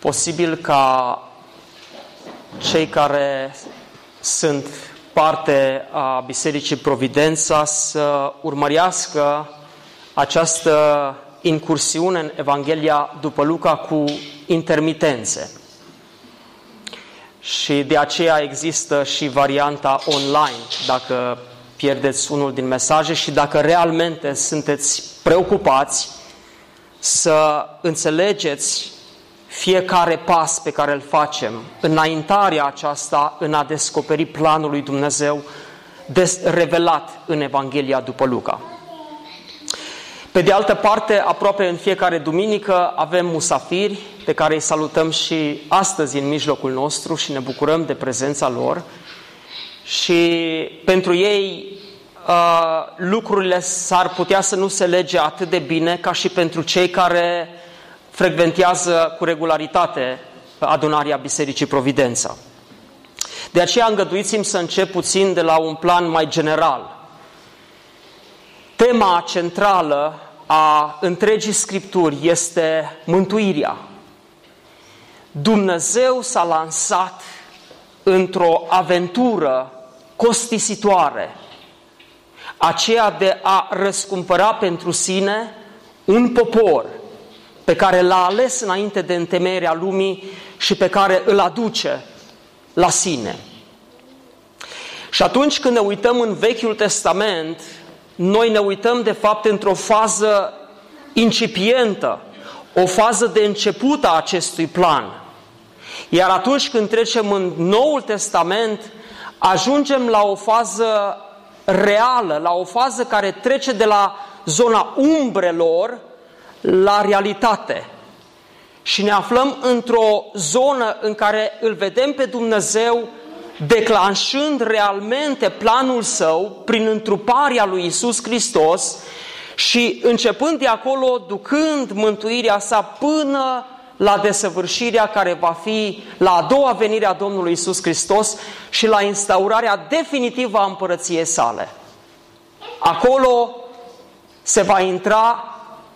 posibil ca cei care sunt parte a Bisericii Providența să urmărească această incursiune în Evanghelia după Luca cu intermitențe. Și de aceea există și varianta online, dacă pierdeți unul din mesaje și dacă realmente sunteți preocupați să înțelegeți fiecare pas pe care îl facem, înaintarea aceasta în a descoperi planul lui Dumnezeu revelat în Evanghelia după Luca. Pe de altă parte, aproape în fiecare duminică avem musafiri pe care îi salutăm și astăzi în mijlocul nostru și ne bucurăm de prezența lor. Și pentru ei lucrurile s-ar putea să nu se lege atât de bine ca și pentru cei care frecventează cu regularitate adunarea Bisericii Providența. De aceea îngăduiți-mi să încep puțin de la un plan mai general. Tema centrală a întregii Scripturi este mântuirea. Dumnezeu s-a lansat într-o aventură costisitoare, aceea de a răscumpăra pentru sine un popor pe care l-a ales înainte de întemeierea lumii și pe care îl aduce la sine. Și atunci când ne uităm în Vechiul Testament, noi ne uităm de fapt într-o fază incipientă, o fază de început a acestui plan. Iar atunci când trecem în Noul Testament, ajungem la o fază reală, la o fază care trece de la zona umbrelor la realitate. Și ne aflăm într-o zonă în care îl vedem pe Dumnezeu declanșând realmente planul său prin întruparea lui Iisus Hristos și începând de acolo, ducând mântuirea sa până la desăvârșirea care va fi la a doua venire a Domnului Iisus Hristos și la instaurarea definitivă a împărăției sale. Acolo se va intra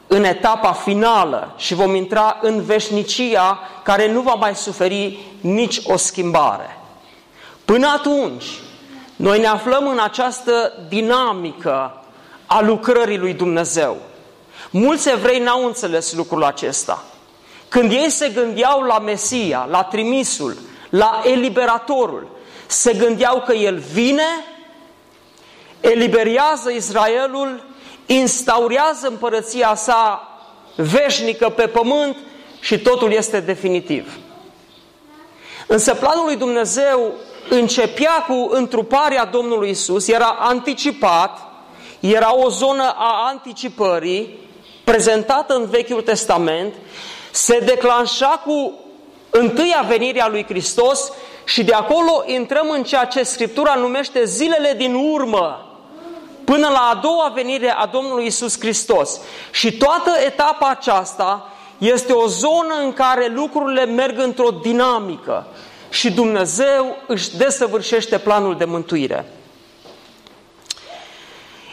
în etapa finală și vom intra în veșnicia care nu va mai suferi nici o schimbare. Până atunci, noi ne aflăm în această dinamică a lucrării lui Dumnezeu. Mulți evrei n-au înțeles lucrul acesta. Când ei se gândeau la Mesia, la trimisul, la eliberatorul, se gândeau că el vine, eliberează Israelul, instaurează împărăția sa veșnică pe pământ și totul este definitiv. Însă planul lui Dumnezeu începea cu întruparea Domnului Iisus, era anticipat, era o zonă a anticipării prezentată în Vechiul Testament, se declanșa cu întâia venire a lui Hristos și de acolo intrăm în ceea ce Scriptura numește zilele din urmă, până la a doua venire a Domnului Iisus Hristos. Și toată etapa aceasta este o zonă în care lucrurile merg într-o dinamică și Dumnezeu își desăvârșește planul de mântuire.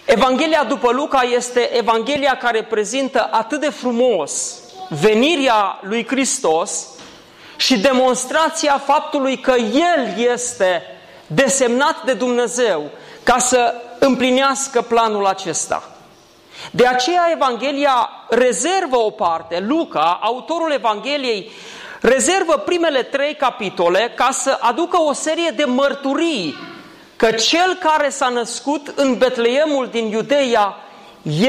Evanghelia după Luca este Evanghelia care prezintă atât de frumos venirea lui Hristos și demonstrația faptului că El este desemnat de Dumnezeu ca să împlinească planul acesta. De aceea Evanghelia rezervă o parte, Luca, autorul Evangheliei, rezervă primele 3 capitole ca să aducă o serie de mărturii că cel care s-a născut în Betleemul din Iudeia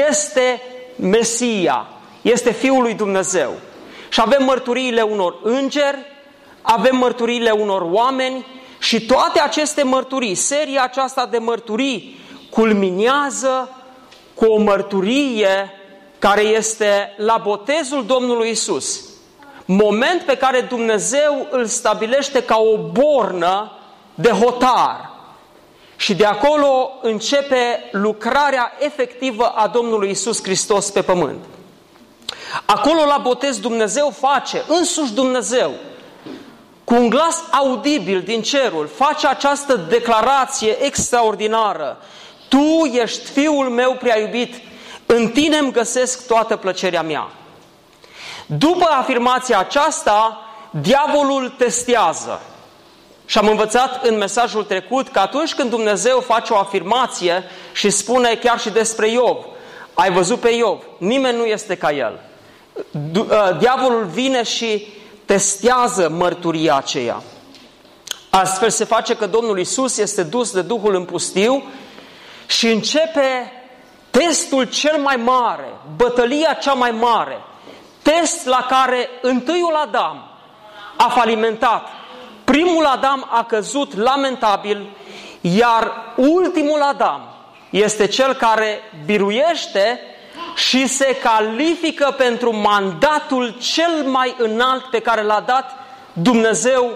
este Mesia, este Fiul lui Dumnezeu. Și avem mărturiile unor îngeri, avem mărturiile unor oameni și toate aceste mărturii, seria aceasta de mărturii, culminează cu o mărturie care este la botezul Domnului Iisus. moment pe care Dumnezeu îl stabilește ca o bornă de hotar. Și de acolo începe lucrarea efectivă a Domnului Iisus Hristos pe pământ. Acolo la botez Dumnezeu face, însuși Dumnezeu, cu un glas audibil din cerul, face această declarație extraordinară. Tu ești Fiul meu prea iubit, în tine îmi găsesc toată plăcerea mea. După afirmația aceasta, diavolul testează. Și am învățat în mesajul trecut că atunci când Dumnezeu face o afirmație și spune chiar și despre Iov, ai văzut pe Iov, nimeni nu este ca el. Diavolul vine și testează mărturia aceea. Astfel se face că Domnul Iisus este dus de Duhul în pustiu și începe testul cel mai mare, bătălia cea mai mare, test la care întâiul Adam a falimentat. Primul Adam a căzut lamentabil, iar ultimul Adam este cel care biruiește și se califică pentru mandatul cel mai înalt pe care l-a dat Dumnezeu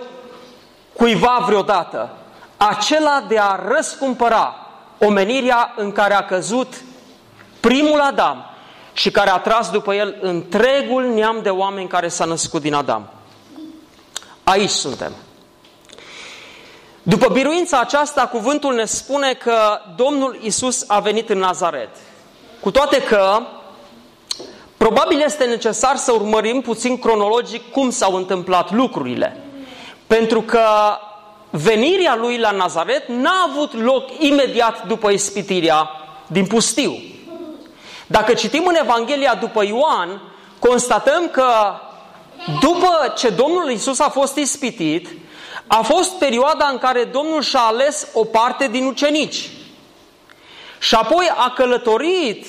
cuiva vreodată. Acela de a răscumpăra omenirea în care a căzut primul Adam și care a tras după el întregul neam de oameni care s-a născut din Adam. Aici suntem. După biruința aceasta, cuvântul ne spune că Domnul Iisus a venit în Nazaret. Cu toate că, probabil este necesar să urmărim puțin cronologic cum s-au întâmplat lucrurile. Pentru că venirea lui la Nazaret n-a avut loc imediat după ispitirea din pustiu. Dacă citim în Evanghelia după Ioan, constatăm că după ce Domnul Iisus a fost ispitit, a fost perioada în care Domnul și-a ales o parte din ucenici. Și apoi a călătorit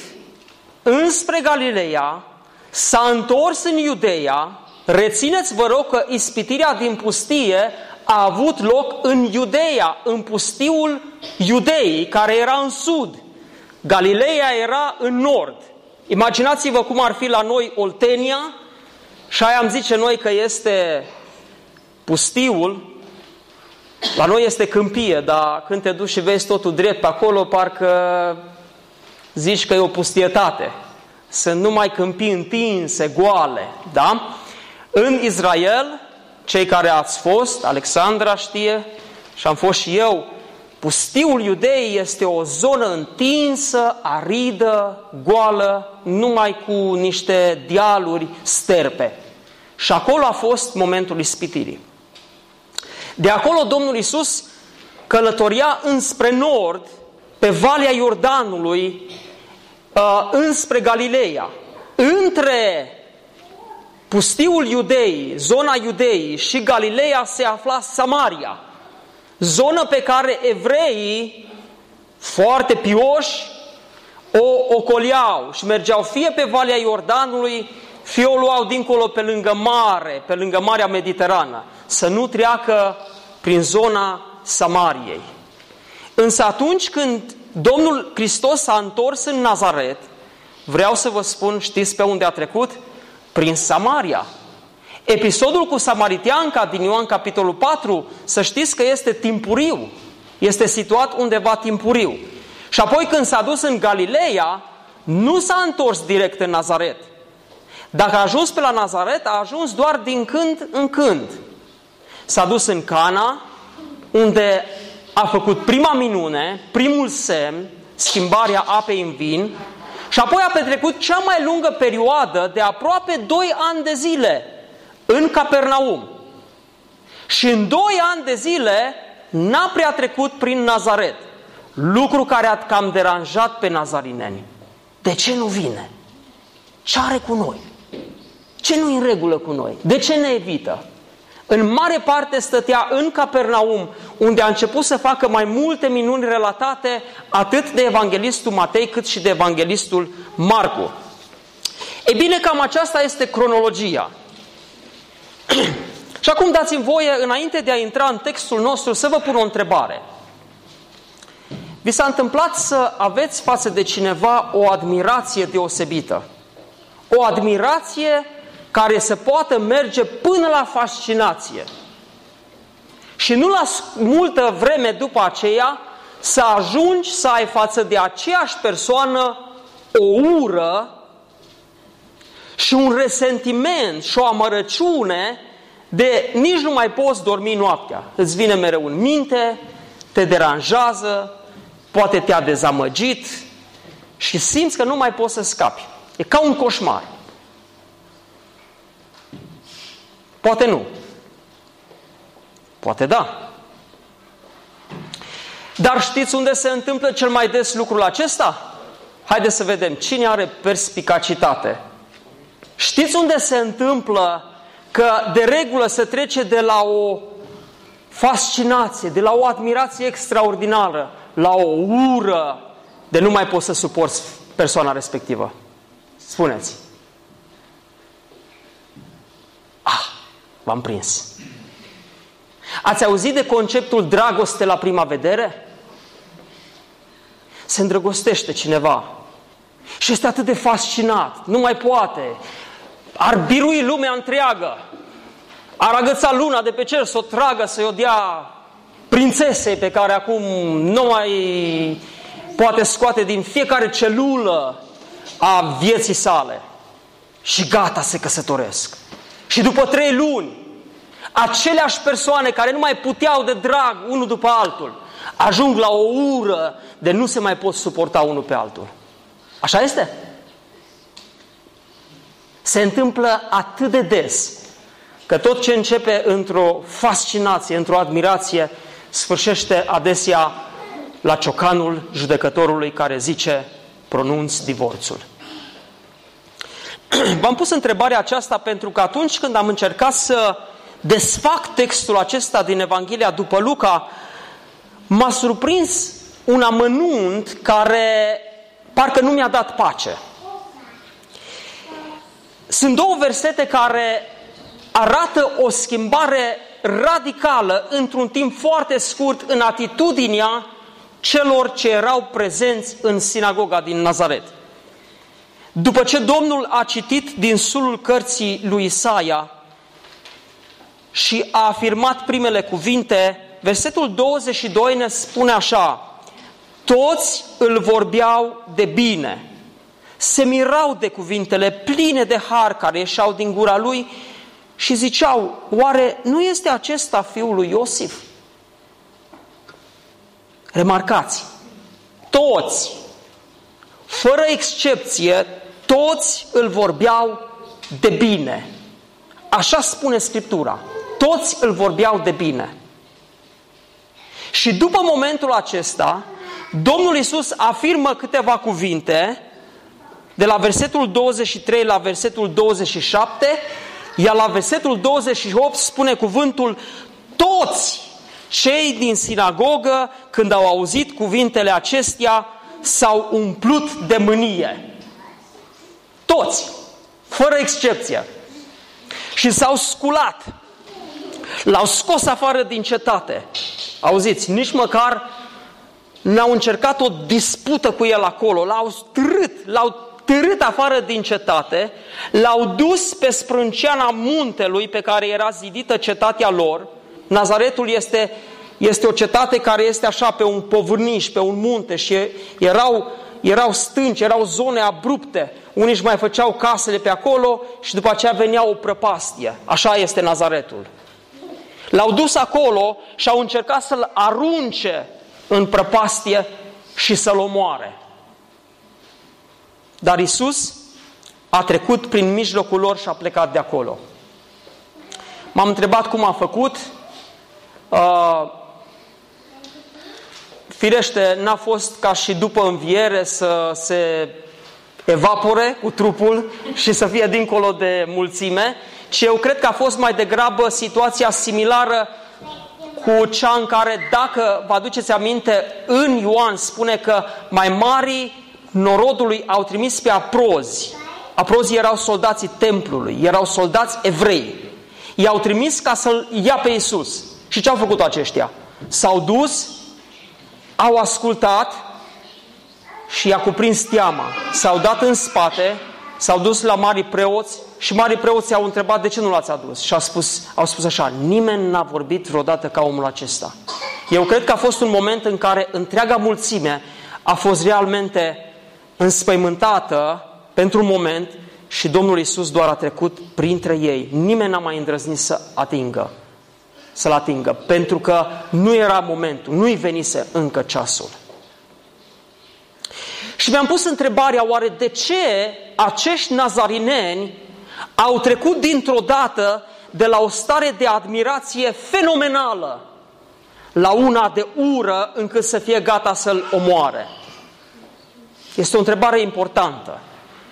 înspre Galileea, s-a întors în Iudeia. Rețineți, vă rog, că ispitirea din pustie a avut loc în Iudeia, în pustiul Iudeii, care era în sud. Galileea era în nord. Imaginați-vă cum ar fi la noi Oltenia, și aia am zice noi că este pustiul. La noi este câmpie, dar când te duci și vezi totul drept pe acolo, parcă zici că e o pustietate. Sunt numai câmpii întinse, goale, da? În Israel, cei care ați fost, Alexandra știe și am fost și eu, pustiul Iudeii este o zonă întinsă, aridă, goală, numai cu niște dealuri sterpe. Și acolo a fost momentul ispitirii. De acolo Domnul Iisus călătoria înspre nord, pe Valea Iordanului, înspre Galileea. Între pustiul Iudeii, zona Iudeii și Galileea se afla Samaria, zonă pe care evreii, foarte pioși, o ocoliau și mergeau fie pe Valea Iordanului, fie o luau dincolo pe lângă mare, pe lângă Marea Mediterană, să nu treacă prin zona Samariei. Însă atunci când Domnul Hristos s-a întors în Nazaret, vreau să vă spun, știți pe unde a trecut? Prin Samaria. Episodul cu samariteanca din Ioan capitolul 4, să știți că este timpuriu, este situat undeva timpuriu. Și apoi când s-a dus în Galileea, nu s-a întors direct în Nazaret. Dacă a ajuns pe la Nazaret, a ajuns doar din când în când. S-a dus în Cana, unde a făcut prima minune, primul semn, schimbarea apei în vin, și apoi a petrecut cea mai lungă perioadă de aproape 2 ani de zile în Capernaum. Și în 2 ani de zile n-a prea trecut prin Nazaret, lucru care a cam deranjat pe nazarineni. De ce nu vine? Ce are cu noi? Ce nu-i în regulă cu noi? De ce ne evită? În mare parte stătea în Capernaum, unde a început să facă mai multe minuni relatate atât de evanghelistul Matei cât și de evanghelistul Marcu. E bine, cam aceasta este cronologia. Și acum dați-mi voie, înainte de a intra în textul nostru, să vă pun o întrebare. Vi s-a întâmplat să aveți față de cineva o admirație deosebită? O admirație care să poată merge până la fascinație. Și nu la multă vreme după aceea să ajungi să ai față de aceeași persoană o ură și un resentiment și o amărăciune de nici nu mai poți dormi noaptea. Îți vine mereu în minte, te deranjează, poate te-a dezamăgit și simți că nu mai poți să scapi. E ca un coșmar. Poate nu. Poate da. Dar știți unde se întâmplă cel mai des lucrul acesta? Haideți să vedem cine are perspicacitate. Știți unde se întâmplă că de regulă se trece de la o fascinație, de la o admirație extraordinară, la o ură de nu mai poți să suporți persoana respectivă? Spuneți. Ah, v-am prins. Ați auzit de conceptul dragoste la prima vedere? Se îndrăgostește cineva și este atât de fascinat, nu mai poate. Ar birui lumea întreagă, ar agăța luna de pe cer să o tragă, să-i o dea prințesei pe care acum nu mai poate scoate din fiecare celulă a vieții sale. Și gata, se căsătoresc. Și după 3 luni, aceleași persoane care nu mai puteau de drag unul după altul, ajung la o ură de nu se mai pot suporta unul pe altul. Așa este? Se întâmplă atât de des că tot ce începe într-o fascinație, într-o admirație, sfârșește adesea la ciocanul judecătorului care zice: pronunț divorțul. V-am pus întrebarea aceasta pentru că atunci când am încercat să desfac textul acesta din Evanghelia după Luca, m-a surprins un amănunt care parcă nu mi-a dat pace. Sunt 2 versete care arată o schimbare radicală într-un timp foarte scurt în atitudinea celor ce erau prezenți în sinagoga din Nazaret. După ce Domnul a citit din sulul cărții lui Isaia și a afirmat primele cuvinte, versetul 22 ne spune așa: toți îl vorbeau de bine, se mirau de cuvintele pline de har care ieșeau din gura lui și ziceau: oare nu este acesta fiul lui Iosif? Remarcați, toți, fără excepție, toți îl vorbeau de bine. Așa spune Scriptura, toți îl vorbeau de bine. Și după momentul acesta, Domnul Iisus afirmă câteva cuvinte, de la versetul 23 la versetul 27, iar la versetul 28 spune cuvântul: toți cei din sinagogă, când au auzit cuvintele acestea, s-au umplut de mânie. Toți, fără excepție. Și s-au sculat, l-au scos afară din cetate. Auziți, nici măcar n-au încercat o dispută cu el acolo, l-au târât afară din cetate, l-au dus pe sprânceana muntelui pe care era zidită cetatea lor. Nazaretul este o cetate care este așa pe un povârniș, pe un munte, și erau stânci, erau zone abrupte. Unii își mai făceau casele pe acolo și după aceea venea o prăpastie. Așa este Nazaretul. L-au dus acolo și au încercat să-l arunce în prăpastie și să-l omoare. Dar Iisus a trecut prin mijlocul lor și a plecat de acolo. M-am întrebat cum a făcut. Firește, n-a fost ca și după înviere să se evapore cu trupul și să fie dincolo de mulțime, ci eu cred că a fost mai degrabă situația similară cu cea în care, dacă vă aduceți aminte, în Ioan spune că mai marii norodului au trimis pe aprozi. Aprozii erau soldații templului, erau soldați evrei. I-au trimis ca să-l ia pe Iisus. Și ce-au făcut aceștia? S-au dus, au ascultat și i-a cuprins teama. S-au dat în spate s-au dus la mari preoți și mari preoți au întrebat de ce nu l-ați adus. Și au spus așa: nimeni n-a vorbit vreodată ca omul acesta. Eu cred că a fost un moment în care întreaga mulțime a fost realmente înspăimântată pentru un moment și Domnul Iisus doar a trecut printre ei. Nimeni n-a mai îndrăznit să-l atingă, pentru că nu era momentul, nu-i venise încă ceasul. Și mi-am pus întrebarea, oare de ce acești nazarineni au trecut dintr-o dată de la o stare de admirație fenomenală la una de ură încât să fie gata să-l omoare? Este o întrebare importantă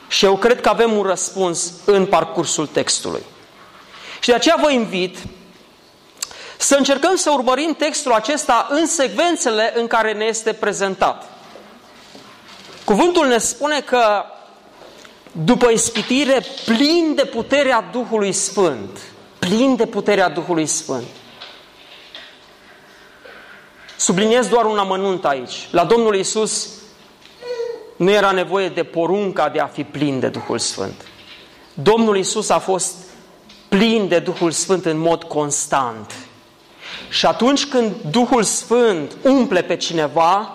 și eu cred că avem un răspuns în parcursul textului. Și de aceea vă invit să încercăm să urmărim textul acesta în secvențele în care ne este prezentat. Cuvântul ne spune că după ispitire, plin de puterea Duhului Sfânt, subliniez doar un amănunt aici. La Domnul Iisus nu era nevoie de porunca de a fi plin de Duhul Sfânt. Domnul Iisus a fost plin de Duhul Sfânt în mod constant. Și atunci când Duhul Sfânt umple pe cineva,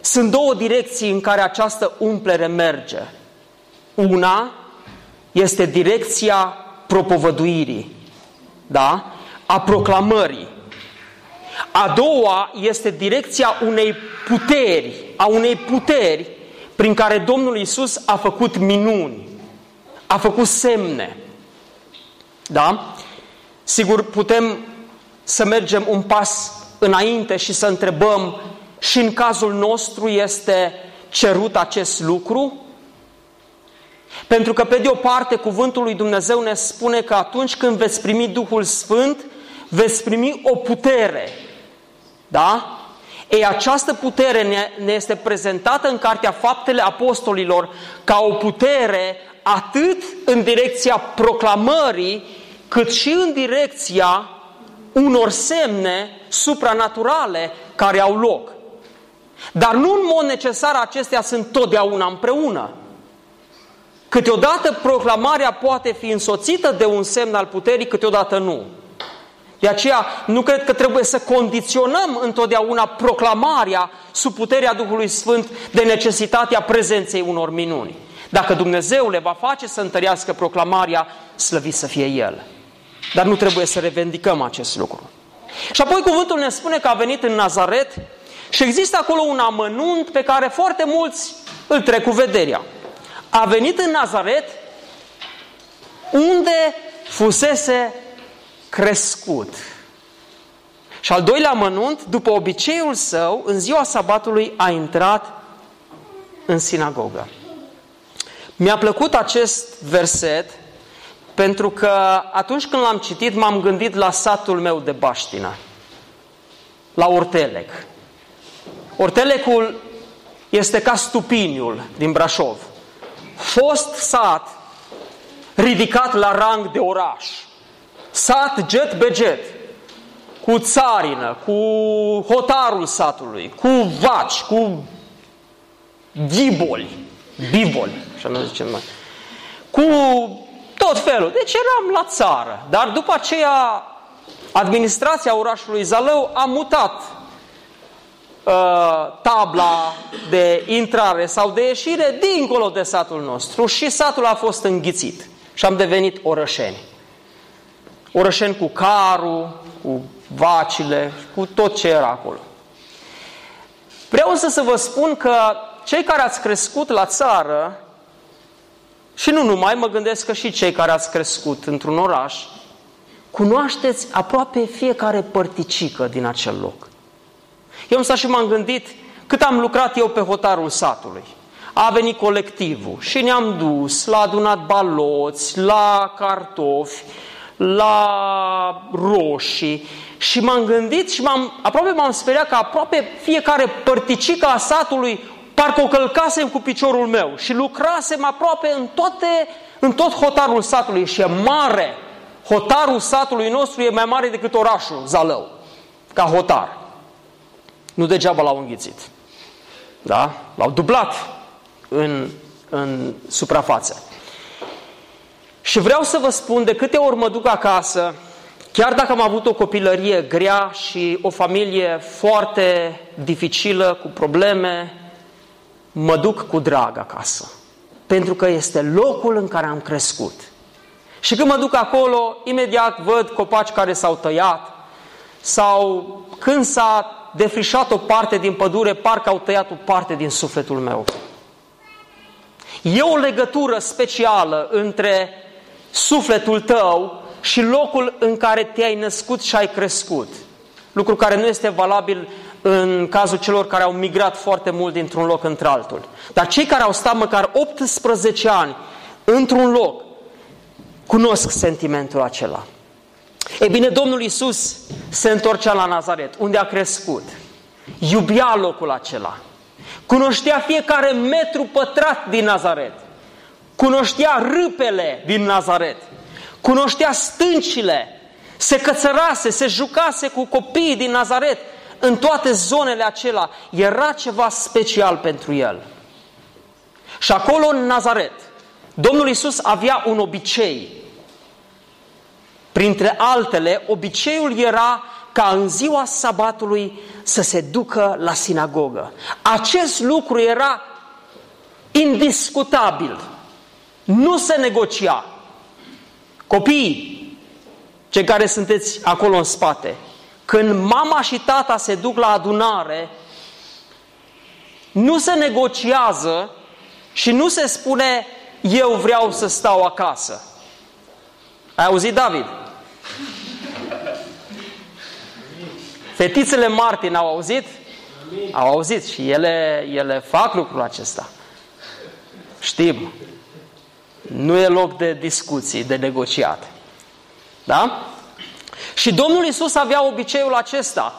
sunt două direcții în care această umplere merge. Una este direcția propovăduirii, da? A proclamării. A doua este direcția unei puteri prin care Domnul Iisus a făcut minuni, a făcut semne. Da? Sigur, putem să mergem un pas înainte și să întrebăm, și în cazul nostru este cerut acest lucru? Pentru că, pe de o parte, cuvântul lui Dumnezeu ne spune că atunci când veți primi Duhul Sfânt, veți primi o putere. Da? Ei, această putere ne este prezentată în Cartea Faptele Apostolilor ca o putere atât în direcția proclamării, cât și în direcția unor semne supranaturale care au loc. Dar nu în mod necesar acestea sunt totdeauna împreună. Câteodată proclamarea poate fi însoțită de un semn al puterii, câteodată nu. De aceea nu cred că trebuie să condiționăm întotdeauna proclamarea sub puterea Duhului Sfânt de necesitatea prezenței unor minuni. Dacă Dumnezeu le va face să întărească proclamarea, slăvit să fie El. Dar nu trebuie să revendicăm acest lucru. Și apoi cuvântul ne spune că a venit în Nazaret și există acolo un amănunt pe care foarte mulți îl trec cu vederea. A venit în Nazaret unde fusese crescut. Și al doilea amănunt, după obiceiul său, în ziua sabatului a intrat în sinagogă. Mi-a plăcut acest verset pentru că atunci când l-am citit m-am gândit la satul meu de baștină, la Ortelec. Ortelecul este ca Stupiniul din Brașov, fost sat ridicat la rang de oraș. Sat jet bejet, cu țarină, cu hotarul satului, cu vaci, cu bivoli, așa nu zicem mai, cu tot felul. Deci eram la țară, dar după aceea administrația orașului Zalău a mutat tabla de intrare sau de ieșire dincolo de satul nostru și satul a fost înghițit și am devenit orășeni. Orășeni cu carul, cu vacile, cu tot ce era acolo. Vreau însă să vă spun că cei care ați crescut la țară, și nu numai, mă gândesc că și cei care ați crescut într-un oraș, cunoașteți aproape fiecare părticică din acel loc. Eu am stat și m-am gândit cât am lucrat eu pe hotarul satului. A venit colectivul și ne-am dus, l-a adunat baloți, la cartofi, la roșii și m-am gândit și aproape m-am speriat că aproape fiecare părticică a satului parcă o călcasem cu piciorul meu și lucrasem aproape în tot hotarul satului și e mare. Hotarul satului nostru e mai mare decât orașul Zalău, ca hotar. Nu degeaba l-au înghițit. Da? L-au dublat în în suprafață. Și vreau să vă spun, de câte ori mă duc acasă, chiar dacă am avut o copilărie grea și o familie foarte dificilă, cu probleme, mă duc cu drag acasă. Pentru că este locul în care am crescut. Și când mă duc acolo, imediat văd copaci care s-au tăiat, sau când s-a defrișat o parte din pădure, parcă au tăiat o parte din sufletul meu. E o legătură specială între sufletul tău și locul în care te-ai născut și ai crescut. Lucru care nu este valabil în cazul celor care au migrat foarte mult dintr-un loc într-altul. Dar cei care au stat măcar 18 ani într-un loc cunosc sentimentul acela. Ei bine, Domnul Iisus se întorcea la Nazaret, unde a crescut. Iubea locul acela. Cunoștea fiecare metru pătrat din Nazaret. Cunoștea râpele din Nazaret. Cunoștea stâncile. Se cățărase, se jucase cu copiii din Nazaret. În toate zonele acelea era ceva special pentru el. Și acolo, în Nazaret, Domnul Iisus avea un obicei. Printre altele, obiceiul era ca în ziua sabatului să se ducă la sinagogă. Acest lucru era indiscutabil. Nu se negocia. Copiii, cei care sunteți acolo în spate, când mama și tata se duc la adunare, nu se negociază și nu se spune eu vreau să stau acasă. Ai auzit, David? Fetițele Martin au auzit? Amin. Au auzit și ele fac lucrul acesta. Știm. Nu e loc de discuții, de negociat. Da? Și Domnul Iisus avea obiceiul acesta.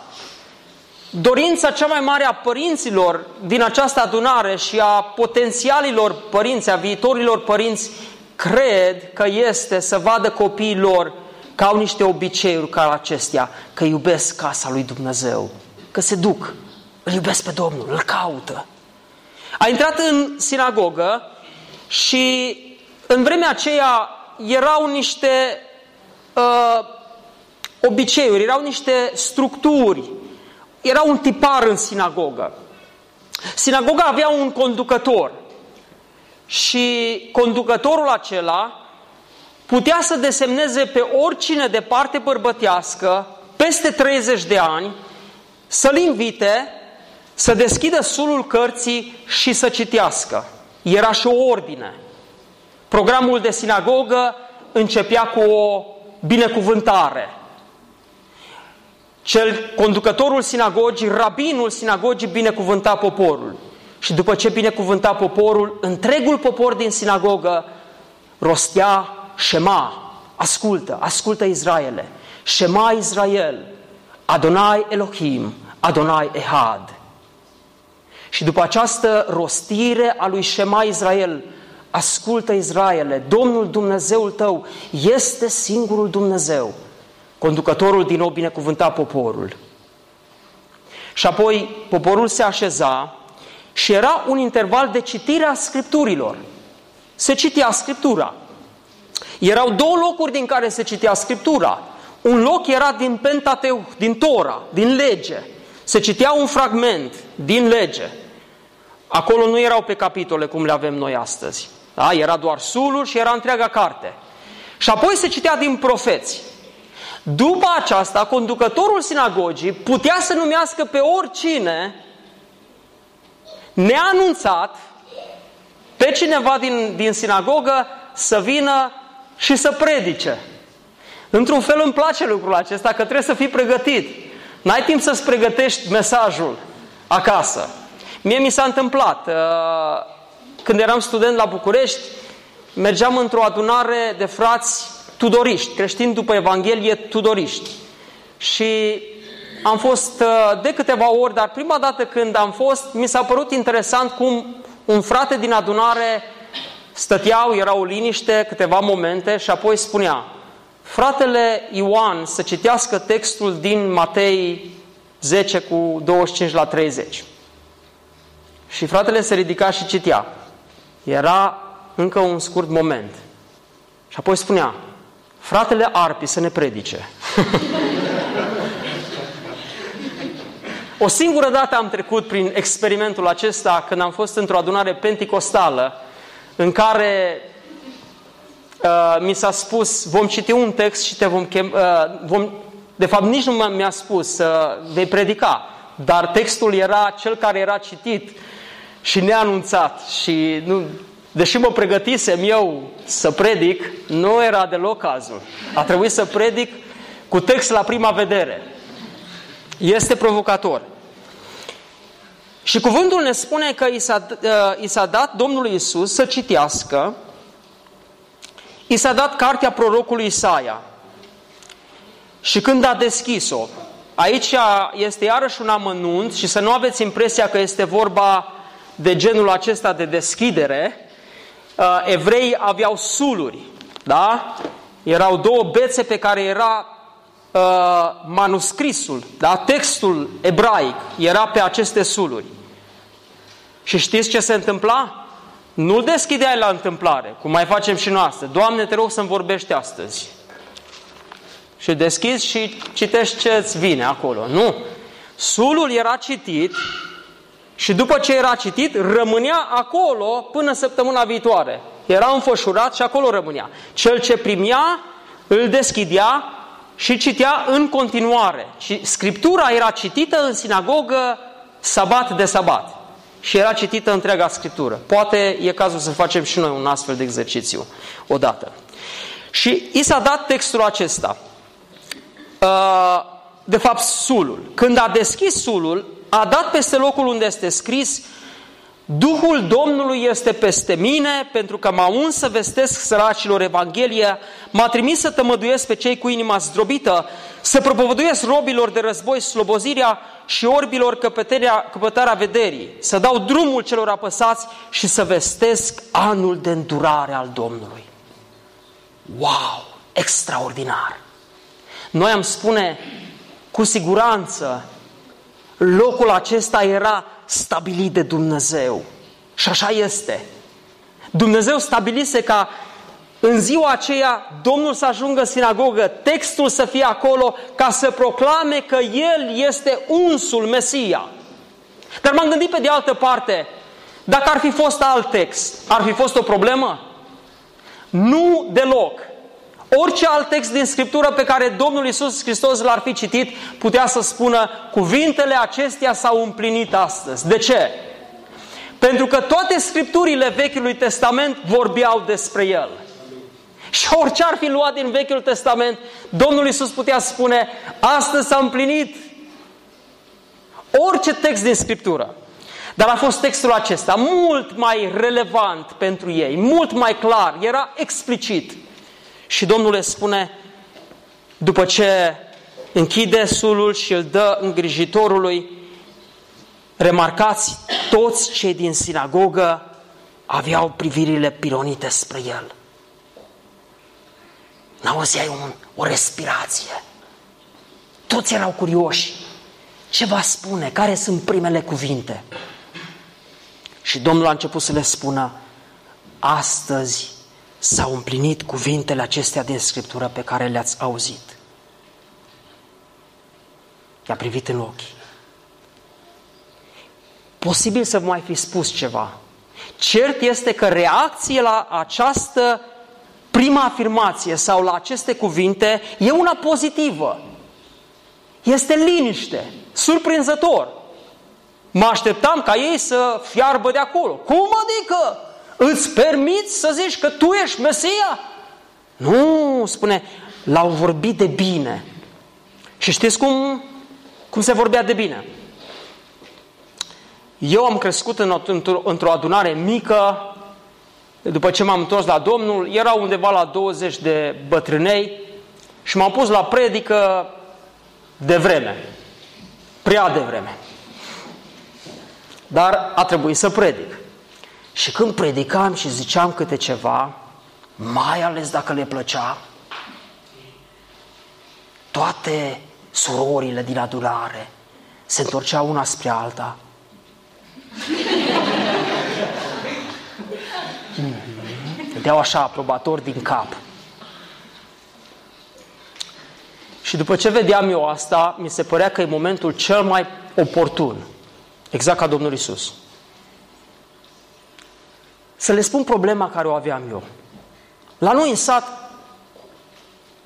Dorința cea mai mare a părinților din această adunare și a potențialilor părinți, a viitorilor părinți, cred că este să vadă copiii lor că au niște obiceiuri ca acestea, că iubesc casa lui Dumnezeu, că se duc, îl iubesc pe Domnul, îl caută. A intrat în sinagogă și în vremea aceea erau niște obiceiuri, erau niște structuri, era un tipar în sinagogă. Sinagoga avea un conducător și conducătorul acela putea să desemneze pe oricine de parte bărbătească, peste 30 de ani, să-l invite, să deschidă sulul cărții și să citească. Era și o ordine. Programul de sinagogă începea cu o binecuvântare. Conducătorul sinagogii, rabinul sinagogii, binecuvânta poporul. Și după ce binecuvânta poporul, întregul popor din sinagogă rostea Shema, ascultă, ascultă Israele. Shema Israel, Adonai Elohim, Adonai Ehad. Și după această rostire a lui Shema Israel, ascultă Israele, Domnul Dumnezeul tău este singurul Dumnezeu. Conducătorul din nou binecuvânta poporul. Și apoi poporul se așeza și era un interval de citire a Scripturilor. Se citea Scriptura. Erau două locuri din care se citea Scriptura. Un loc era din Pentateu, din Tora, din lege. Se citea un fragment din lege. Acolo nu erau pe capitole cum le avem noi astăzi. Da? Era doar sulul și era întreaga carte. Și apoi se citea din profeți. După aceasta, conducătorul sinagogii putea să numească pe oricine neanunțat, pe cineva din sinagogă să vină și să predice. Într-un fel îmi place lucrul acesta, că trebuie să fii pregătit. N-ai timp să-ți pregătești mesajul acasă. Mie mi s-a întâmplat. Când eram student la București, mergeam într-o adunare de frați tudoriști, creștini după Evanghelie tudoriști. Și am fost de câteva ori, dar prima dată când am fost, mi s-a părut interesant cum un frate din adunare stăteau, erau liniște câteva momente și apoi spunea: fratele Ioan să citească textul din Matei 10 cu 25 la 30. Și fratele se ridica și citea. Era încă un scurt moment. Și apoi spunea, fratele Arpi să ne predice. O singură dată am trecut prin experimentul acesta când am fost într-o adunare penticostală în care mi s-a spus, vom citi un text și te vom de fapt nici nu mi-a spus, vei predica, dar textul era cel care era citit și neanunțat și nu, deși mă pregătisem eu să predic, nu era deloc cazul. A trebuit să predic cu text la prima vedere. Este provocator. Și cuvântul ne spune că i s-a dat Domnului Iisus să citească, i s-a dat cartea prorocului Isaia. Și când a deschis-o, aici este iarăși un amănunt și să nu aveți impresia că este vorba de genul acesta de deschidere. Evreii aveau suluri, da? Erau două bețe pe care era manuscrisul, da? Textul ebraic era pe aceste suluri. Și știți ce se întâmpla? Nu-l deschideai la întâmplare, cum mai facem și noi astăzi. Doamne, te rog să-mi vorbești astăzi. Și deschizi și citești ce-ți vine acolo. Nu. Sulul era citit și după ce era citit, rămânea acolo până săptămâna viitoare. Era înfășurat și acolo rămânea. Cel ce primea, îl deschidea și citea în continuare. Și Scriptura era citită în sinagogă sabat de sabat. Și era citită întreaga Scriptură. Poate e cazul să facem și noi un astfel de exercițiu odată. Și i s-a dat textul acesta. De fapt, sulul. Când a deschis sulul, a dat peste locul unde este scris: Duhul Domnului este peste mine, pentru că m-a uns să vestesc săracilor Evanghelia, m-a trimis să tămăduiesc pe cei cu inima zdrobită, să propovăduiesc robilor de război slobozirea și orbilor căpătarea vederii, să dau drumul celor apăsați și să vestesc anul de îndurare al Domnului. Wow! Extraordinar! Noi am spune cu siguranță, locul acesta era stabilit de Dumnezeu. Și așa este. Dumnezeu stabilise ca în ziua aceea Domnul să ajungă în sinagogă, textul să fie acolo ca să proclame că El este unsul Mesia. Dar m-am gândit pe de altă parte, dacă ar fi fost alt text, ar fi fost o problemă? Nu deloc. Orice alt text din Scriptură pe care Domnul Iisus Hristos l-ar fi citit, putea să spună, cuvintele acestea s-au împlinit astăzi. De ce? Pentru că toate Scripturile Vechiului Testament vorbeau despre El. Și orice ar fi luat din Vechiul Testament, Domnul Iisus putea spune, astăzi s-a împlinit. Orice text din Scriptură. Dar a fost textul acesta mult mai relevant pentru ei, mult mai clar, era explicit. Și Domnul le spune, după ce închide sulul și îl dă îngrijitorului, remarcați, toți cei din sinagogă aveau privirile pironite spre el. N-auzeai o respirație. Toți erau curioși. Ce va spune? Care sunt primele cuvinte? Și Domnul a început să le spună, astăzi s-au împlinit cuvintele acestea din Scriptură pe care le-ați auzit. I-a privit în ochi. Posibil să vă mai fi spus ceva. Cert este că reacție la această prima afirmație sau la aceste cuvinte e una pozitivă. Este liniște, surprinzător. Mă așteptam ca ei să fiarbă de acolo. Cum adică? Îți permiți să zici că tu ești Mesia? Nu, spune, l-au vorbit de bine. Și știți cum se vorbea de bine? Eu am crescut într-o adunare mică, după ce m-am întors la Domnul, erau undeva la 20 de bătrânei și m-am pus la predică prea devreme. Dar a trebuit să predic. Și când predicam și ziceam câte ceva, mai ales dacă le plăcea, toate surorile din adunare se întorceau una spre alta. Dădeau așa aprobator din cap. Și după ce vedeam eu asta, mi se părea că e momentul cel mai oportun, exact ca Domnul Iisus, să le spun problema care o aveam eu. La noi în sat,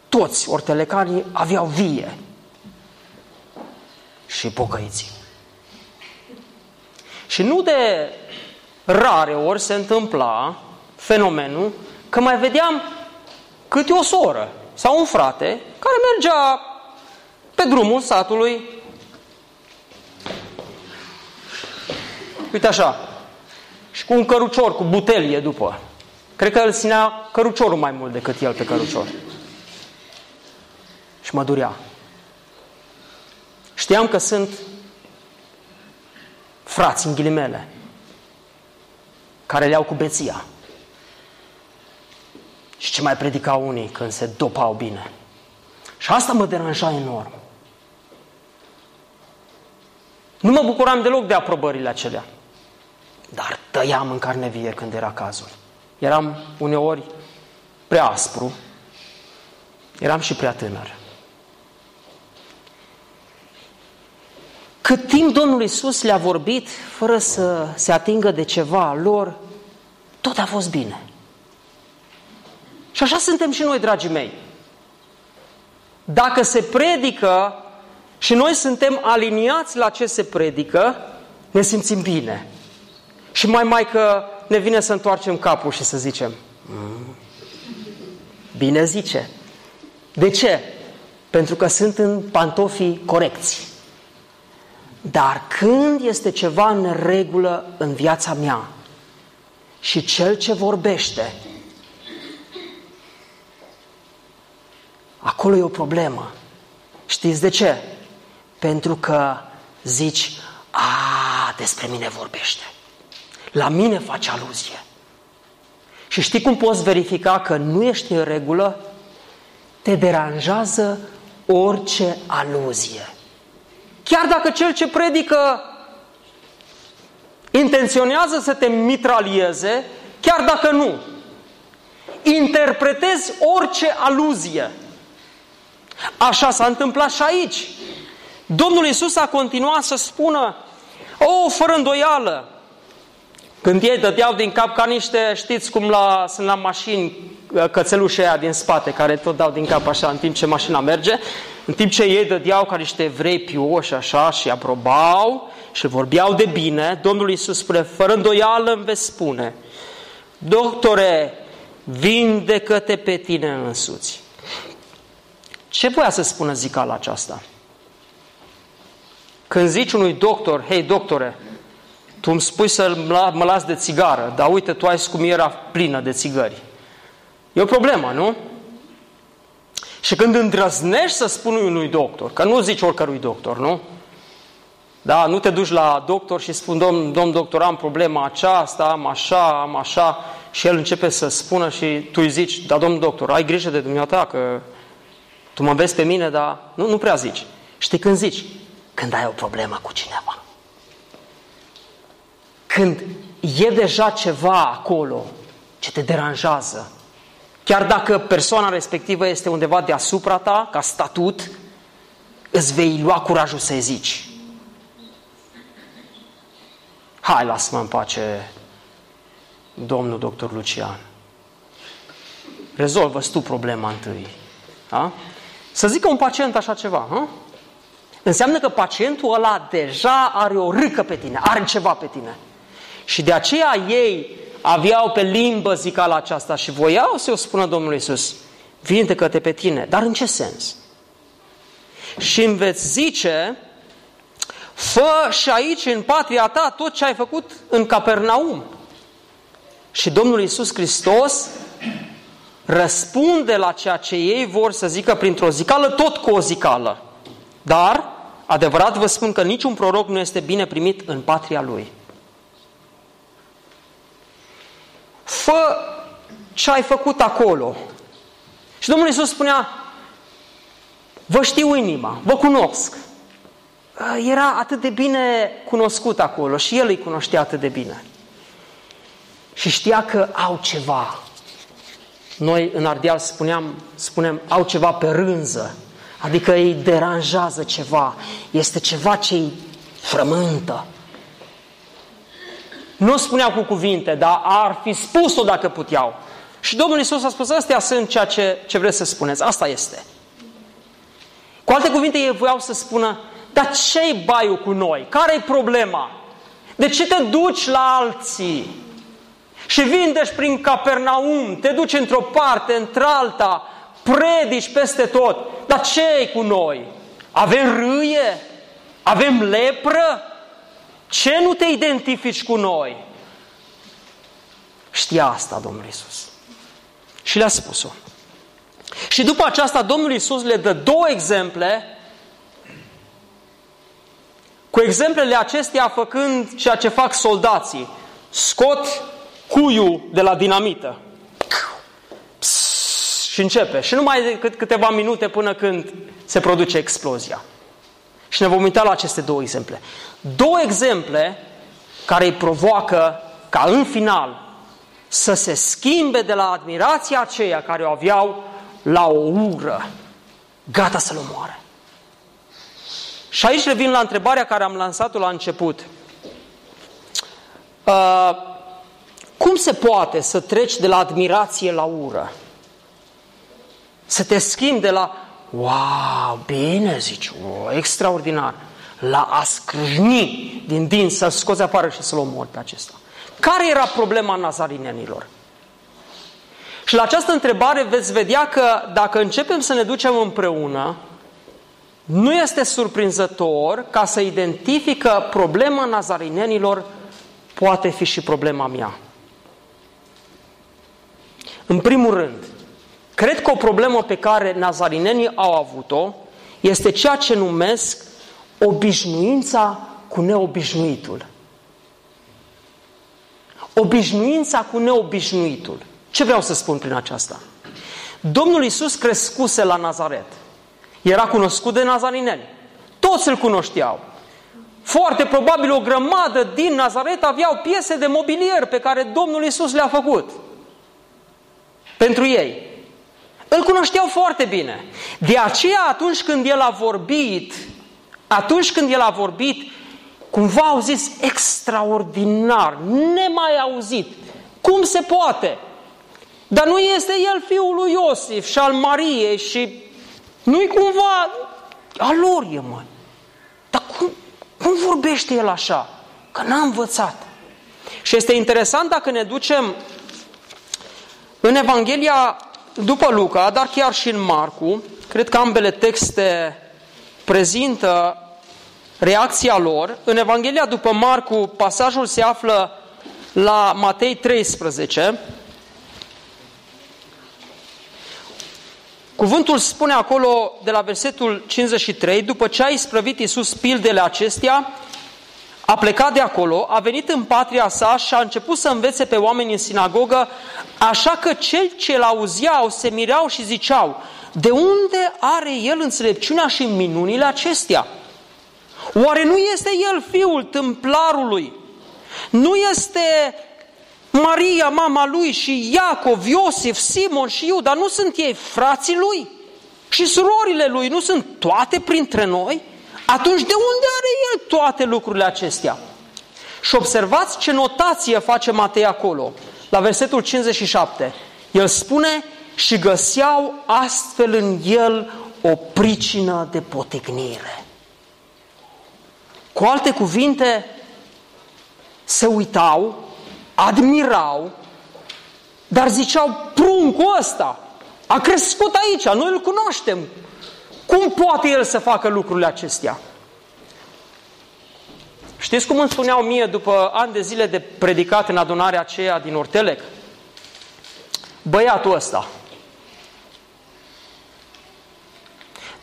toți ortelecanii aveau vie și pocăiții. Și nu de rare ori se întâmpla fenomenul că mai vedeam câte o soră sau un frate care mergea pe drumul satului. Uite așa, și cu un cărucior, cu butelie după. Cred că îl ținea căruciorul mai mult decât el pe cărucior. Și mă durea. Știam că sunt frați, în ghilimele, care le-au cu beția. Și ce mai predicau unii când se dopau bine. Și asta mă deranja enorm. Nu mă bucuram deloc de aprobările acelea. Dar tăiam în carne vie când era cazul. Eram uneori prea aspru. Eram și prea tânăr. Cât timp Domnul Iisus le-a vorbit fără să se atingă de ceva lor, tot a fost bine. Și așa suntem și noi, dragii mei. Dacă se predică și noi suntem aliniați la ce se predică, ne simțim bine. Și mai că ne vine să întoarcem capul și să zicem, bine zice. De ce? Pentru că sunt în pantofii corecți. Dar când este ceva în regulă în viața mea și cel ce vorbește, acolo e o problemă. Știți de ce? Pentru că zici, despre mine vorbește. La mine face aluzie. Și știi cum poți verifica că nu ești în regulă? Te deranjează orice aluzie. Chiar dacă cel ce predică intenționează să te mitralieze, chiar dacă nu, interpretezi orice aluzie. Așa s-a întâmplat și aici. Domnul Iisus a continuat să spună, fără îndoială, când ei dădeau din cap ca niște, știți cum sunt la mașini cățelușii aia din spate, care tot dau din cap așa în timp ce mașina merge, în timp ce ei dădeau ca niște evrei pioși așa și aprobau și vorbeau de bine, Domnul Iisus spune, fără îndoială îmi veți spune, doctore, vindecă-te pe tine însuți. Ce voia să spună zicala aceasta? Când zici unui doctor, hei doctore, tu îmi spui să mă las de țigară, dar uite, tu ai scumiera plină de țigări. E o problemă, nu? Și când îndrăznești să spui unui doctor, că nu zici oricărui doctor, nu? Da, nu te duci la doctor și spun, domn doctor, am problema aceasta, am așa, și el începe să spună și tu îi zici, da, domn doctor, ai grijă de dumneata, că tu mă vezi pe mine, dar nu prea zici. Știi când zici? Când ai o problemă cu cineva. Când e deja ceva acolo ce te deranjează, chiar dacă persoana respectivă este undeva deasupra ta, ca statut, îți vei lua curajul să-i zici. Hai, lasă-mă în pace, domnul doctor Lucian. Rezolvă-ți tu problema întâi. Da? Să zică un pacient așa ceva, hă? Înseamnă că pacientul ăla deja are o râcă pe tine, are ceva pe tine. Și de aceea ei aveau pe limbă zicala aceasta și voiau să o spună Domnului Iisus, vindecă-te pe tine. Dar în ce sens? Și îmi veți zice, fă și aici în patria ta tot ce ai făcut în Capernaum. Și Domnul Iisus Hristos răspunde la ceea ce ei vor să zică printr-o zicală, tot cu o zicală. Dar, adevărat vă spun că niciun proroc nu este bine primit în patria lui. Fă ce ai făcut acolo. Și Domnul Iisus spunea, vă știu inima, vă cunosc. Era atât de bine cunoscut acolo și el îi cunoștea atât de bine. Și știa că au ceva Noi în Ardeal spunem, au ceva pe rânză, adică îi deranjează ceva, este ceva ce îi frământă. Nu spuneau cu cuvinte, dar ar fi spus-o dacă puteau. Și Domnul Iisus a spus, astea sunt ceea ce vreți să spuneți, asta este. Cu alte cuvinte, ei voiau să spună, dar ce-i baiul cu noi? Care-i problema? De ce te duci la alții? Și vindești prin Capernaum, te duci într-o parte, într-alta, predici peste tot. Dar ce-i cu noi? Avem râie? Avem lepră? Ce nu te identifici cu noi? Știa asta Domnul Iisus. Și le-a spus-o. Și după aceasta Domnul Iisus le dă două exemple, cu exemplele acestea făcând ceea ce fac soldații. Scot cuiul de la dinamită. Pss, și începe. Și numai decât câteva minute până când se produce explozia. Și ne vom uita la aceste două exemple. Două exemple care îi provoacă ca în final să se schimbe de la admirația aceea care o aveau la o ură. Gata să-l omoare. Și aici revin la întrebarea care am lansat-o la început. Cum se poate să treci de la admirație la ură? Să te schimbi de la wow, bine zici, wow, extraordinar, la a scrâșni din dinți, să-l scoți afară și să-l omori pe acesta. Care era problema nazarinenilor? Și la această întrebare veți vedea că dacă începem să ne ducem împreună, nu este surprinzător ca să identifică problema nazarinenilor poate fi și problema mea. În primul rând, cred că o problemă pe care nazarinenii au avut-o este ceea ce numesc obișnuința cu neobișnuitul. Obișnuința cu neobișnuitul. Ce vreau să spun prin aceasta? Domnul Iisus crescuse la Nazaret. Era cunoscut de nazarineni. Toți îl cunoșteau. Foarte probabil o grămadă din Nazaret aveau piese de mobilier pe care Domnul Iisus le-a făcut pentru ei. Îl cunoșteau foarte bine. De aceea atunci când el a vorbit, cumva au zis extraordinar, nemai auzit. Cum se poate? Dar nu este el fiul lui Iosif și al Mariei și nu-i cumva a lor e, mă. Dar cum vorbește el așa? Că n-a învățat. Și este interesant dacă ne ducem în Evanghelia după Luca, dar chiar și în Marcu, cred că ambele texte prezintă reacția lor. În Evanghelia după Marcu, pasajul se află la Matei 13. Cuvântul spune acolo, de la versetul 53, după ce a isprăvit Iisus pildele acestea, a plecat de acolo, a venit în patria sa și a început să învețe pe oameni în sinagogă, așa că cei ce l-auzeau se mirau și ziceau, de unde are el înțelepciunea și minunile acestea? Oare nu este el fiul tâmplarului? Nu este Maria, mama lui, și Iacov, Iosif, Simon și Iuda, nu sunt ei frații lui? Și surorile lui nu sunt toate printre noi? Atunci de unde are el toate lucrurile acestea? Și observați ce notație face Matei acolo, la versetul 57. El spune, și găseau astfel în el o pricină de poticnire. Cu alte cuvinte, se uitau, admirau, dar ziceau, pruncul ăsta a crescut aici, noi îl cunoaștem. Cum poate el să facă lucrurile acestea? Știți cum îmi spuneau mie după ani de zile de predicat în adunarea aceea din Ortelec? Băiatul ăsta.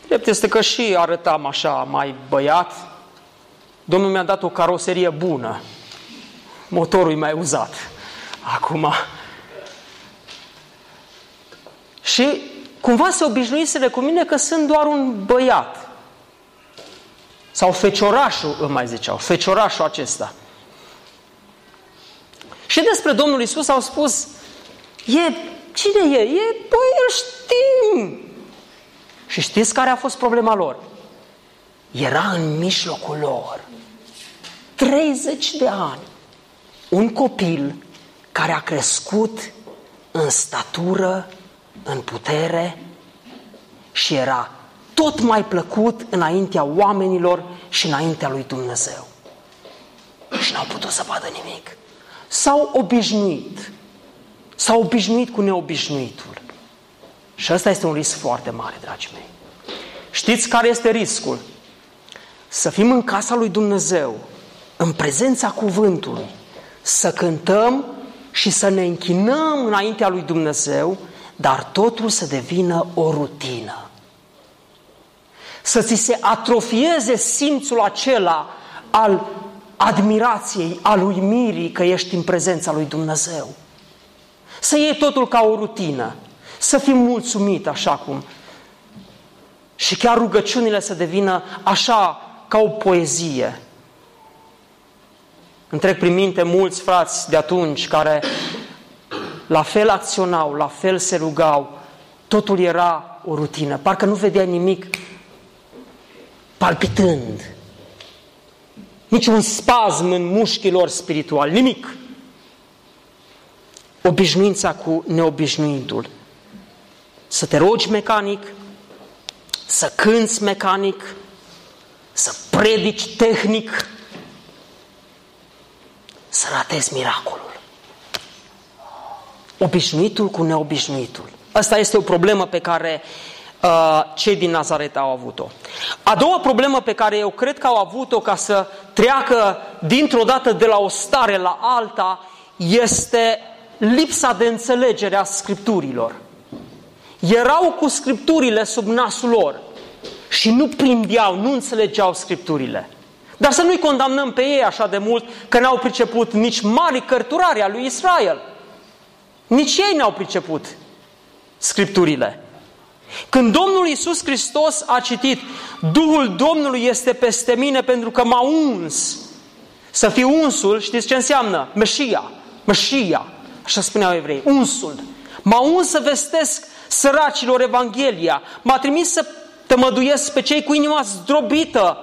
Drept este că și arătam așa mai băiat. Domnul mi-a dat o caroserie bună. Motorul e mai uzat acum. Și cumva se obișnuisele cu mine că sunt doar un băiat. Sau feciorașul, îmi mai ziceau, feciorașul acesta. Și despre Domnul Iisus au spus, e Cine e? E, păi îl știm. Și știți care a fost problema lor? Era în mijlocul lor. 30 de ani. Un copil care a crescut în statură, în putere și era tot mai plăcut înaintea oamenilor și înaintea lui Dumnezeu. Și n-au putut să vadă nimic. S-au obișnuit. S-au obișnuit cu neobișnuitul. Și ăsta este un risc foarte mare, dragii mei. Știți care este riscul? Să fim în casa lui Dumnezeu, în prezența cuvântului, să cântăm și să ne închinăm înaintea lui Dumnezeu, dar totul să devină o rutină. Să ți se atrofieze simțul acela al admirației, al uimirii că ești în prezența lui Dumnezeu. Să iei totul ca o rutină, să fii mulțumit așa cum. Și chiar rugăciunile să devină așa ca o poezie. Îmi trec prin minte mulți frați de atunci care la fel acționau, la fel se rugau, totul era o rutină, parcă nu vedea nimic palpitând, niciun spasm în mușchii lor spirituali, nimic. Obișnuința cu neobișnuitul. Să te rogi mecanic, să cânți mecanic, să predici tehnic, să ratezi miracolul. Obișnuitul cu neobișnuitul. Asta este o problemă pe care cei din Nazaret au avut-o. A doua problemă pe care eu cred că au avut-o ca să treacă dintr-o dată de la o stare la alta este lipsa de înțelegere a Scripturilor. Erau cu Scripturile sub nasul lor și nu prindeau, nu înțelegeau Scripturile. Dar să nu-i condamnăm pe ei așa de mult că n-au priceput nici mari cărturari al lui Israel. Nici ei n-au priceput Scripturile. Când Domnul Iisus Hristos a citit: Duhul Domnului este peste mine pentru că m-a uns. Să fii unsul, știți ce înseamnă? Mesia, așa spuneau evrei, unsul. M-a uns să vestesc săracilor Evanghelia, m-a trimis să tămăduiesc pe cei cu inima zdrobită,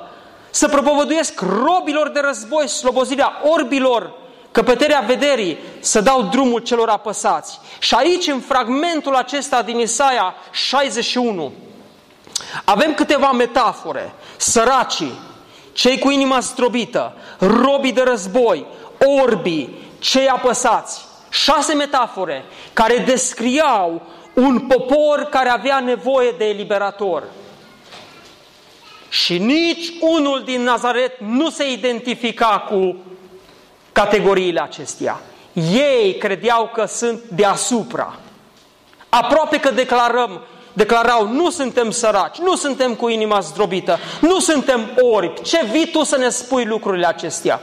să propovăduiesc robilor de război slobozirea orbilor, căpătarea vederii, să dau drumul celor apăsați. Și aici, în fragmentul acesta din Isaia 61, avem câteva metafore. Săracii, cei cu inima zdrobită, robii de război, orbii, cei apăsați. 6 metafore care descriau un popor care avea nevoie de eliberator. Și nici unul din Nazaret nu se identifica cu categoriile acestea. Ei credeau că sunt deasupra. Aproape că declarau, nu suntem săraci, nu suntem cu inima zdrobită, nu suntem orbi. Ce vii tu să ne spui lucrurile acestea?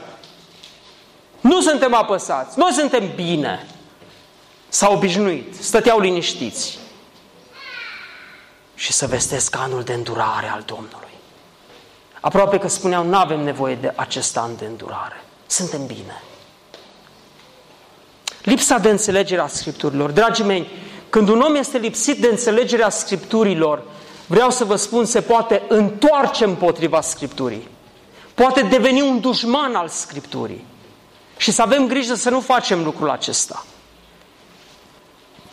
Nu suntem apăsați, noi suntem bine. S-au obișnuit, stăteau liniștiți. Și să vestesc anul de îndurare al Domnului. Aproape că spuneau, nu avem nevoie de acest an de îndurare. Suntem bine. Lipsa de înțelegere a Scripturilor. Dragii mei, când un om este lipsit de înțelegerea Scripturilor, vreau să vă spun, se poate întoarce împotriva Scripturii. Poate deveni un dușman al Scripturii. Și să avem grijă să nu facem lucrul acesta.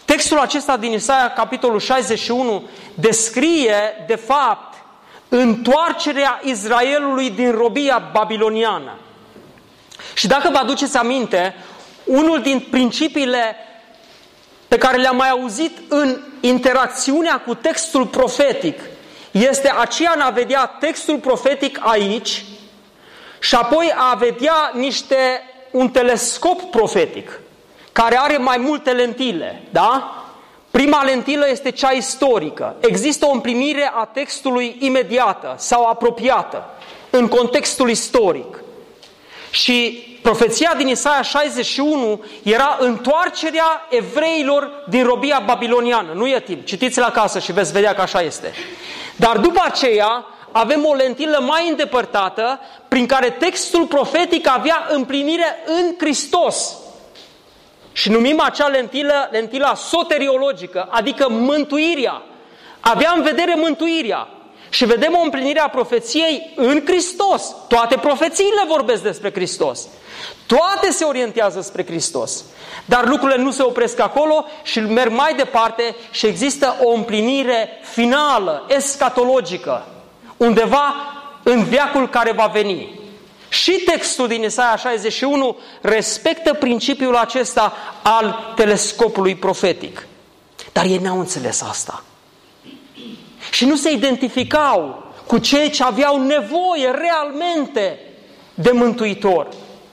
Textul acesta din Isaia, capitolul 61, descrie, de fapt, întoarcerea Israelului din robia babiloniană. Și dacă vă aduceți aminte, unul din principiile pe care le-am mai auzit în interacțiunea cu textul profetic este aceea de a vedea textul profetic aici și apoi a vedea un telescop profetic care are mai multe lentile, da? Prima lentilă este cea istorică. Există o împlinire a textului imediată sau apropiată în contextul istoric. Și profeția din Isaia 61 era întoarcerea evreilor din robia babiloniană. Nu e timp, citiți la casă și veți vedea că așa este. Dar după aceea avem o lentilă mai îndepărtată prin care textul profetic avea împlinire în Hristos. Și numim acea lentilă lentila soteriologică, adică mântuirea. Avea în vedere mântuirea. Și vedem o împlinire a profeției în Hristos. Toate profețiile vorbesc despre Hristos. Toate se orientează spre Hristos. Dar lucrurile nu se opresc acolo și merg mai departe și există o împlinire finală, escatologică, undeva în veacul care va veni. Și textul din Isaia 61 respectă principiul acesta al telescopului profetic. Dar ei n-au înțeles asta. Și nu se identificau cu cei ce aveau nevoie realmente de mântuitor.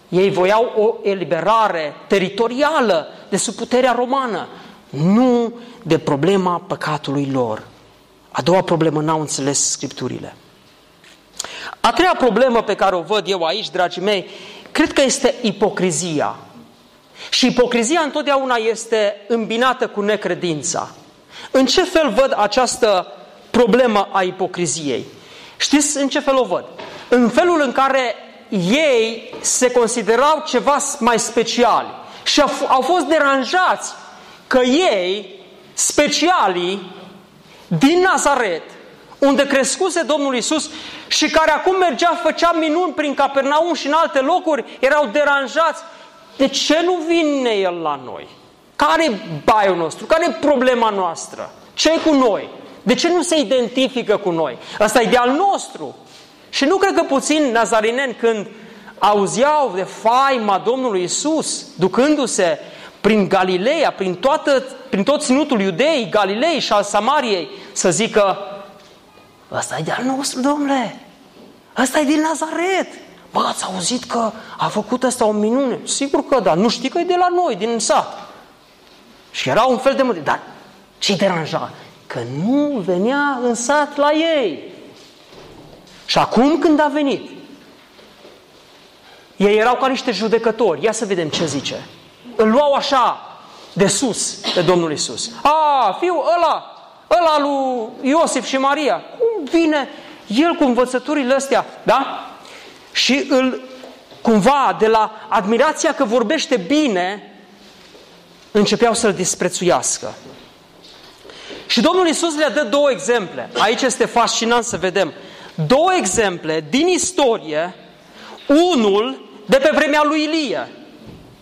Ei voiau o eliberare teritorială de sub puterea romană, nu de problema păcatului lor. A doua problemă, n-au înțeles Scripturile. A treia problemă pe care o văd eu aici, dragii mei, cred că este ipocrizia. Și ipocrizia întotdeauna este îmbinată cu necredința. În ce fel văd această problemă a ipocriziei? Știți în ce fel o văd? În felul în care ei se considerau ceva mai speciali și au fost deranjați că ei, specialii din Nazaret, unde crescuse Domnul Iisus și care acum mergea, făcea minuni prin Capernaum și în alte locuri, erau deranjați. De ce nu vine El la noi? Care-i baiul nostru? Care-i problema noastră? Ce-i cu noi? De ce nu se identifică cu noi? Ăsta e de-al nostru. Și nu cred că puțin nazarineni, când auzeau de faima Domnului Iisus, ducându-se prin Galileea, prin tot ținutul Iudeii, Galilei și al Samariei, să zică: ăsta e de-al nostru, domnule! Ăsta e din Nazaret! Bă, ați auzit că a făcut ăsta o minune? Sigur că da, nu știi că e de la noi, din sat. Și era un fel de motiv. Dar ce-i deranja? Că nu venea în sat la ei. Și acum când a venit, ei erau ca niște judecători. Ia să vedem ce zice. Îl luau așa, de sus, pe Domnul Iisus. A, fiul ăla lui Iosif și Maria. Cum vine el cu învățăturile astea? Da? Și îl, cumva, de la admirația că vorbește bine, începeau să-l disprețuiască. Și Domnul Iisus le dă două exemple. Aici este fascinant să vedem. Două exemple din istorie. Unul de pe vremea lui Ilie.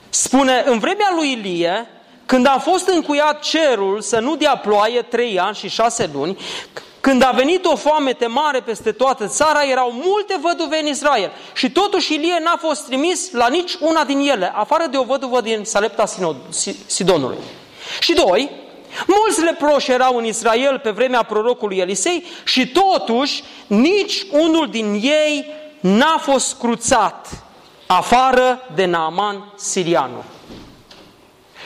Spune, în vremea lui Ilie, când a fost încuiat cerul să nu dea ploaie 3 ani și 6 luni, când a venit o foamete mare peste toată țara, erau multe văduve în Israel. Și totuși Ilie n-a fost trimis la nici una din ele, afară de o văduvă din Sarepta Sidonului. Și doi, mulți leproși erau în Israel pe vremea prorocului Elisei și totuși nici unul din ei n-a fost cruțat, afară de Naaman sirianul.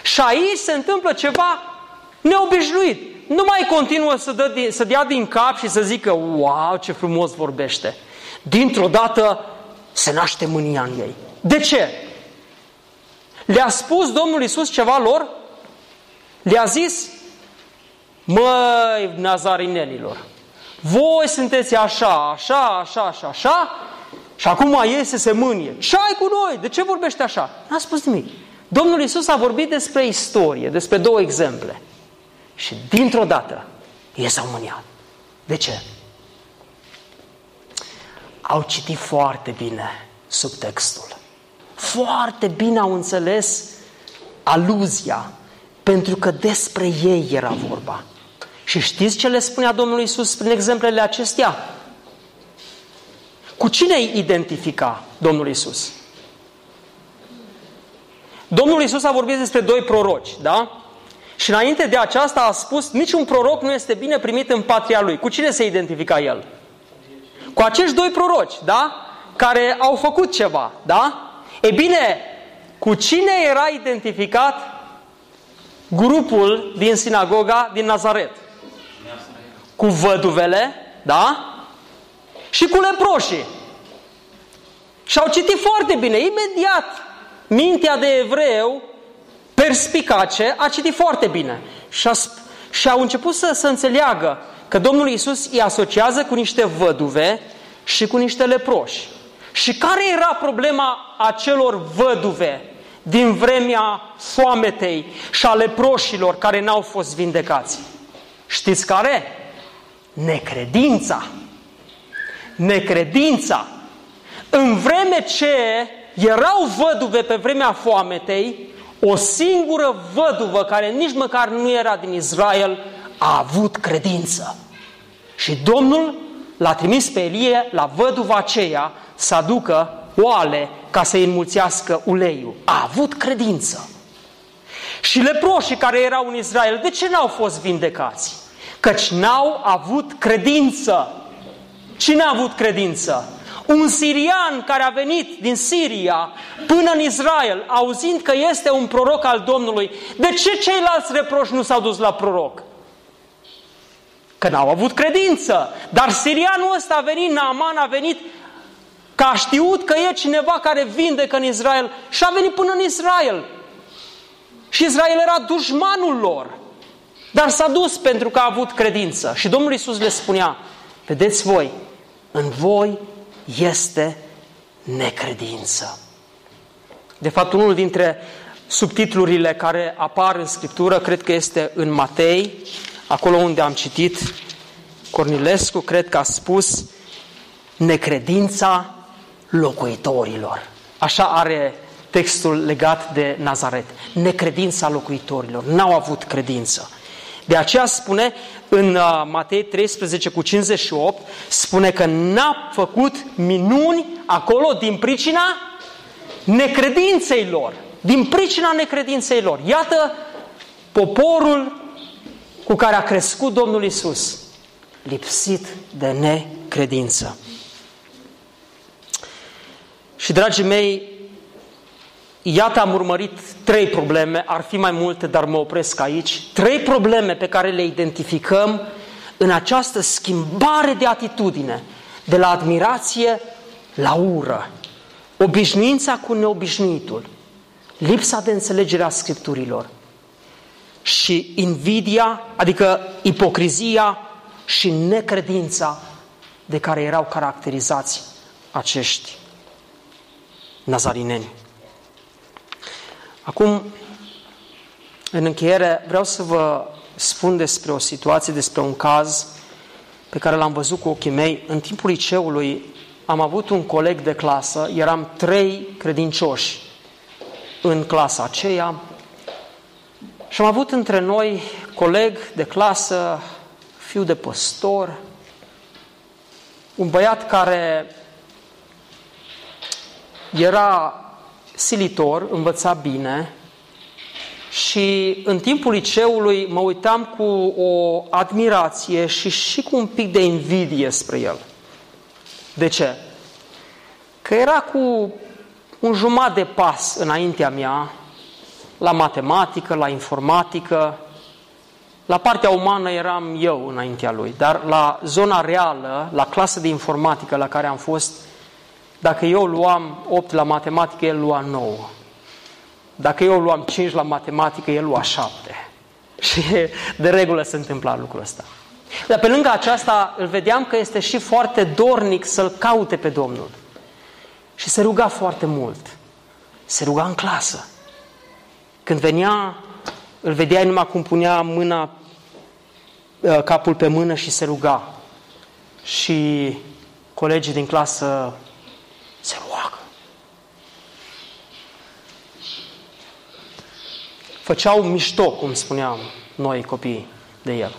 Și aici se întâmplă ceva neobișnuit. Nu mai continuă să dea din cap și să zică: wow, ce frumos vorbește. Dintr-o dată se naște mânia în ei. De ce? Le-a spus Domnul Iisus ceva lor? Le-a zis: măi, nazarinenilor, voi sunteți așa, și acum ei se mânie. Ce ai cu noi? De ce vorbești așa? N-a spus nimic. Domnul Iisus a vorbit despre istorie, despre două exemple. Și dintr-o dată ei s-au mâniat. De ce? Au citit foarte bine subtextul. Foarte bine au înțeles aluzia, pentru că despre ei era vorba. Și știți ce le spunea Domnul Iisus prin exemplele acestea? Cu cine îi identifica Domnul Iisus? Domnul Iisus a vorbit despre doi proroci, da? Și înainte de aceasta a spus: niciun proroc nu este bine primit în patria lui. Cu cine se identifica el? Cu acești doi proroci, da? Care au făcut ceva, da? E bine, cu cine era identificat grupul din sinagoga din Nazaret? Cu văduvele, da? Și cu leproșii. Și-au citit foarte bine, imediat. Mintea de evreu perspicace a citit foarte bine și au început să înțeleagă că Domnul Iisus îi asociază cu niște văduve și cu niște leproși. Și care era problema acelor văduve din vremea foametei și a leproșilor care n-au fost vindecați. Știți care? Necredința. Necredința. În vreme ce erau văduve pe vremea foametei, o singură văduvă care nici măcar nu era din Israel a avut credință. Și Domnul l-a trimis pe Ilie la văduva aceea să aducă oale ca să-i înmulțească uleiul. A avut credință. Și leproșii care erau în Israel, de ce n-au fost vindecați? Căci n-au avut credință. Cine a avut credință? Un sirian care a venit din Siria până în Israel, auzind că este un proroc al Domnului. De ce ceilalți reproși nu s-au dus la proroc? Că n-au avut credință. Dar sirianul ăsta a venit, Naaman a venit, că a știut că e cineva care vindecă în Israel și a venit până în Israel. Și Israel era dușmanul lor. Dar s-a dus pentru că a avut credință. Și Domnul Iisus le spunea, vedeți voi, în voi este necredință. De fapt, unul dintre subtitlurile care apar în Scriptură, cred că este în Matei, acolo unde am citit Cornilescu, cred că a spus necredința locuitorilor. Așa are textul legat de Nazaret. Necredința locuitorilor. N-au avut credință. De aceea spune în Matei 13:58, spune că n-a făcut minuni acolo din pricina necredinței lor. Din pricina necredinței lor. Iată poporul cu care a crescut Domnul Iisus, lipsit de necredință. Și, dragii mei, iată am urmărit 3 probleme, ar fi mai multe, dar mă opresc aici. 3 probleme pe care le identificăm în această schimbare de atitudine, de la admirație la ură, obișnuința cu neobișnuitul, lipsa de înțelegere a Scripturilor și invidia, adică ipocrizia și necredința de care erau caracterizați acești nazarineni. Acum, în încheiere, vreau să vă spun despre o situație, despre un caz pe care l-am văzut cu ochii mei. În timpul liceului am avut un coleg de clasă, eram 3 credincioși în clasa aceea și am avut între noi coleg de clasă, fiu de păstor, un băiat care era silitor, învăța bine și în timpul liceului mă uitam cu o admirație și cu un pic de invidie spre el. De ce? Că era cu un jumătate de pas înaintea mea la matematică, la informatică, la partea umană eram eu înaintea lui, dar la zona reală, la clasa de informatică la care am fost, dacă eu luam 8 la matematică, el lua 9. Dacă eu luam 5 la matematică, el lua 7. Și de regulă se întâmpla lucrul ăsta. Dar pe lângă aceasta îl vedeam că este și foarte dornic să-L caute pe Domnul. Și se ruga foarte mult. Se ruga în clasă. Când venea, îl vedeai numai cum punea mâna, capul pe mână și se ruga. Și colegii din clasă se roagă. Făceau mișto, cum spuneam noi copiii, de el.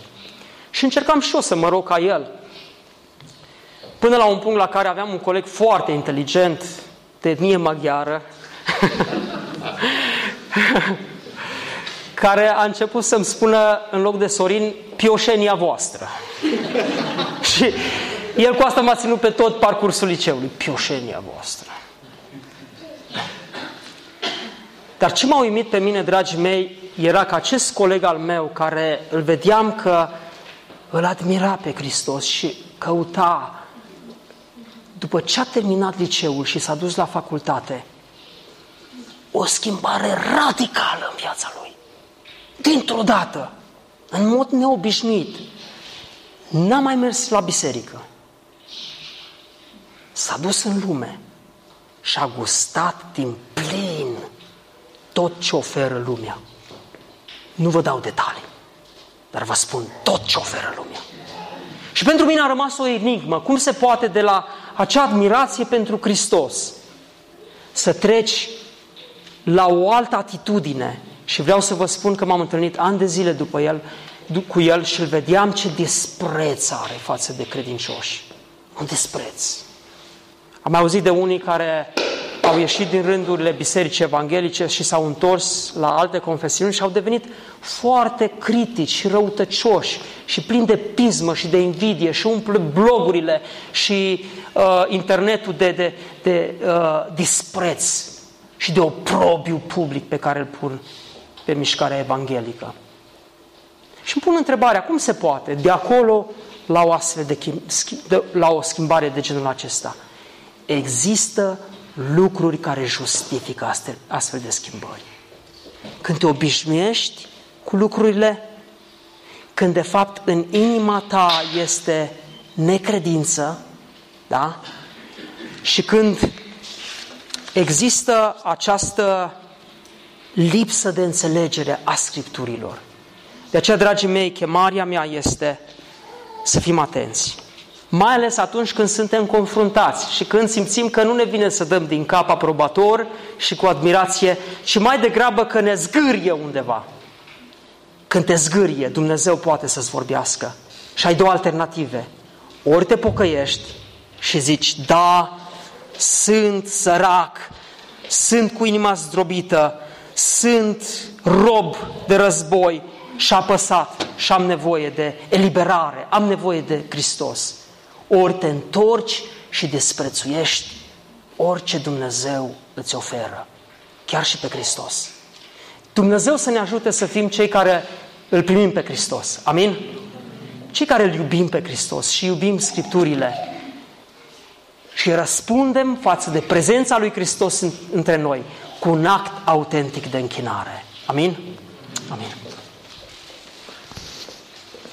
Și încercam și eu să mă rog ca el. Până la un punct la care aveam un coleg foarte inteligent, de etnie maghiară, care a început să-mi spună, în loc de Sorin, pioșenia voastră. Și el cu asta m-a ținut pe tot parcursul liceului. Pioșenia voastră. Dar ce m-a uimit pe mine, dragii mei, era că acest coleg al meu, care îl vedeam că îl admira pe Hristos și căuta, după ce a terminat liceul și s-a dus la facultate, o schimbare radicală în viața lui. Dintr-o dată, în mod neobișnuit, n-a mai mers la biserică. S-a dus în lume și a gustat din plin tot ce oferă lumea. Nu vă dau detalii, dar vă spun tot ce oferă lumea. Și pentru mine a rămas o enigmă. Cum se poate de la acea admirație pentru Hristos să treci la o altă atitudine? Și vreau să vă spun că m-am întâlnit ani de zile după el, cu el, și îl vedeam ce despreț are față de credincioși. Un despreț. Am auzit de unii care au ieșit din rândurile bisericii evanghelice și s-au întors la alte confesiuni și au devenit foarte critici și răutăcioși și plini de pismă și de invidie și umple blogurile și internetul de dispreț și de oprobiu public pe care îl pun pe mișcarea evanghelică. Și îmi pun întrebarea, cum se poate de acolo la o astfel la o schimbare de genul acesta? Există lucruri care justifică astfel de schimbări. Când te obișnuiești cu lucrurile, când de fapt în inima ta este necredință, da? Și când există această lipsă de înțelegere a Scripturilor. De aceea, dragii mei, chemarea mea este să fim atenți. Mai ales atunci când suntem confruntați și când simțim că nu ne vine să dăm din cap aprobator și cu admirație, ci mai degrabă că ne zgârie undeva. Când te zgârie, Dumnezeu poate să-ți vorbească. Și ai două alternative. Ori te pocăiești și zici, da, sunt sărac, sunt cu inima zdrobită, sunt rob de război și apăsat și am nevoie de eliberare, am nevoie de Hristos. Ori te întorci și desprețuiești orice Dumnezeu îți oferă, chiar și pe Hristos. Dumnezeu să ne ajute să fim cei care îl primim pe Hristos, amin? Cei care îl iubim pe Hristos și iubim Scripturile și răspundem față de prezența lui Hristos între noi cu un act autentic de închinare, amin? Amin.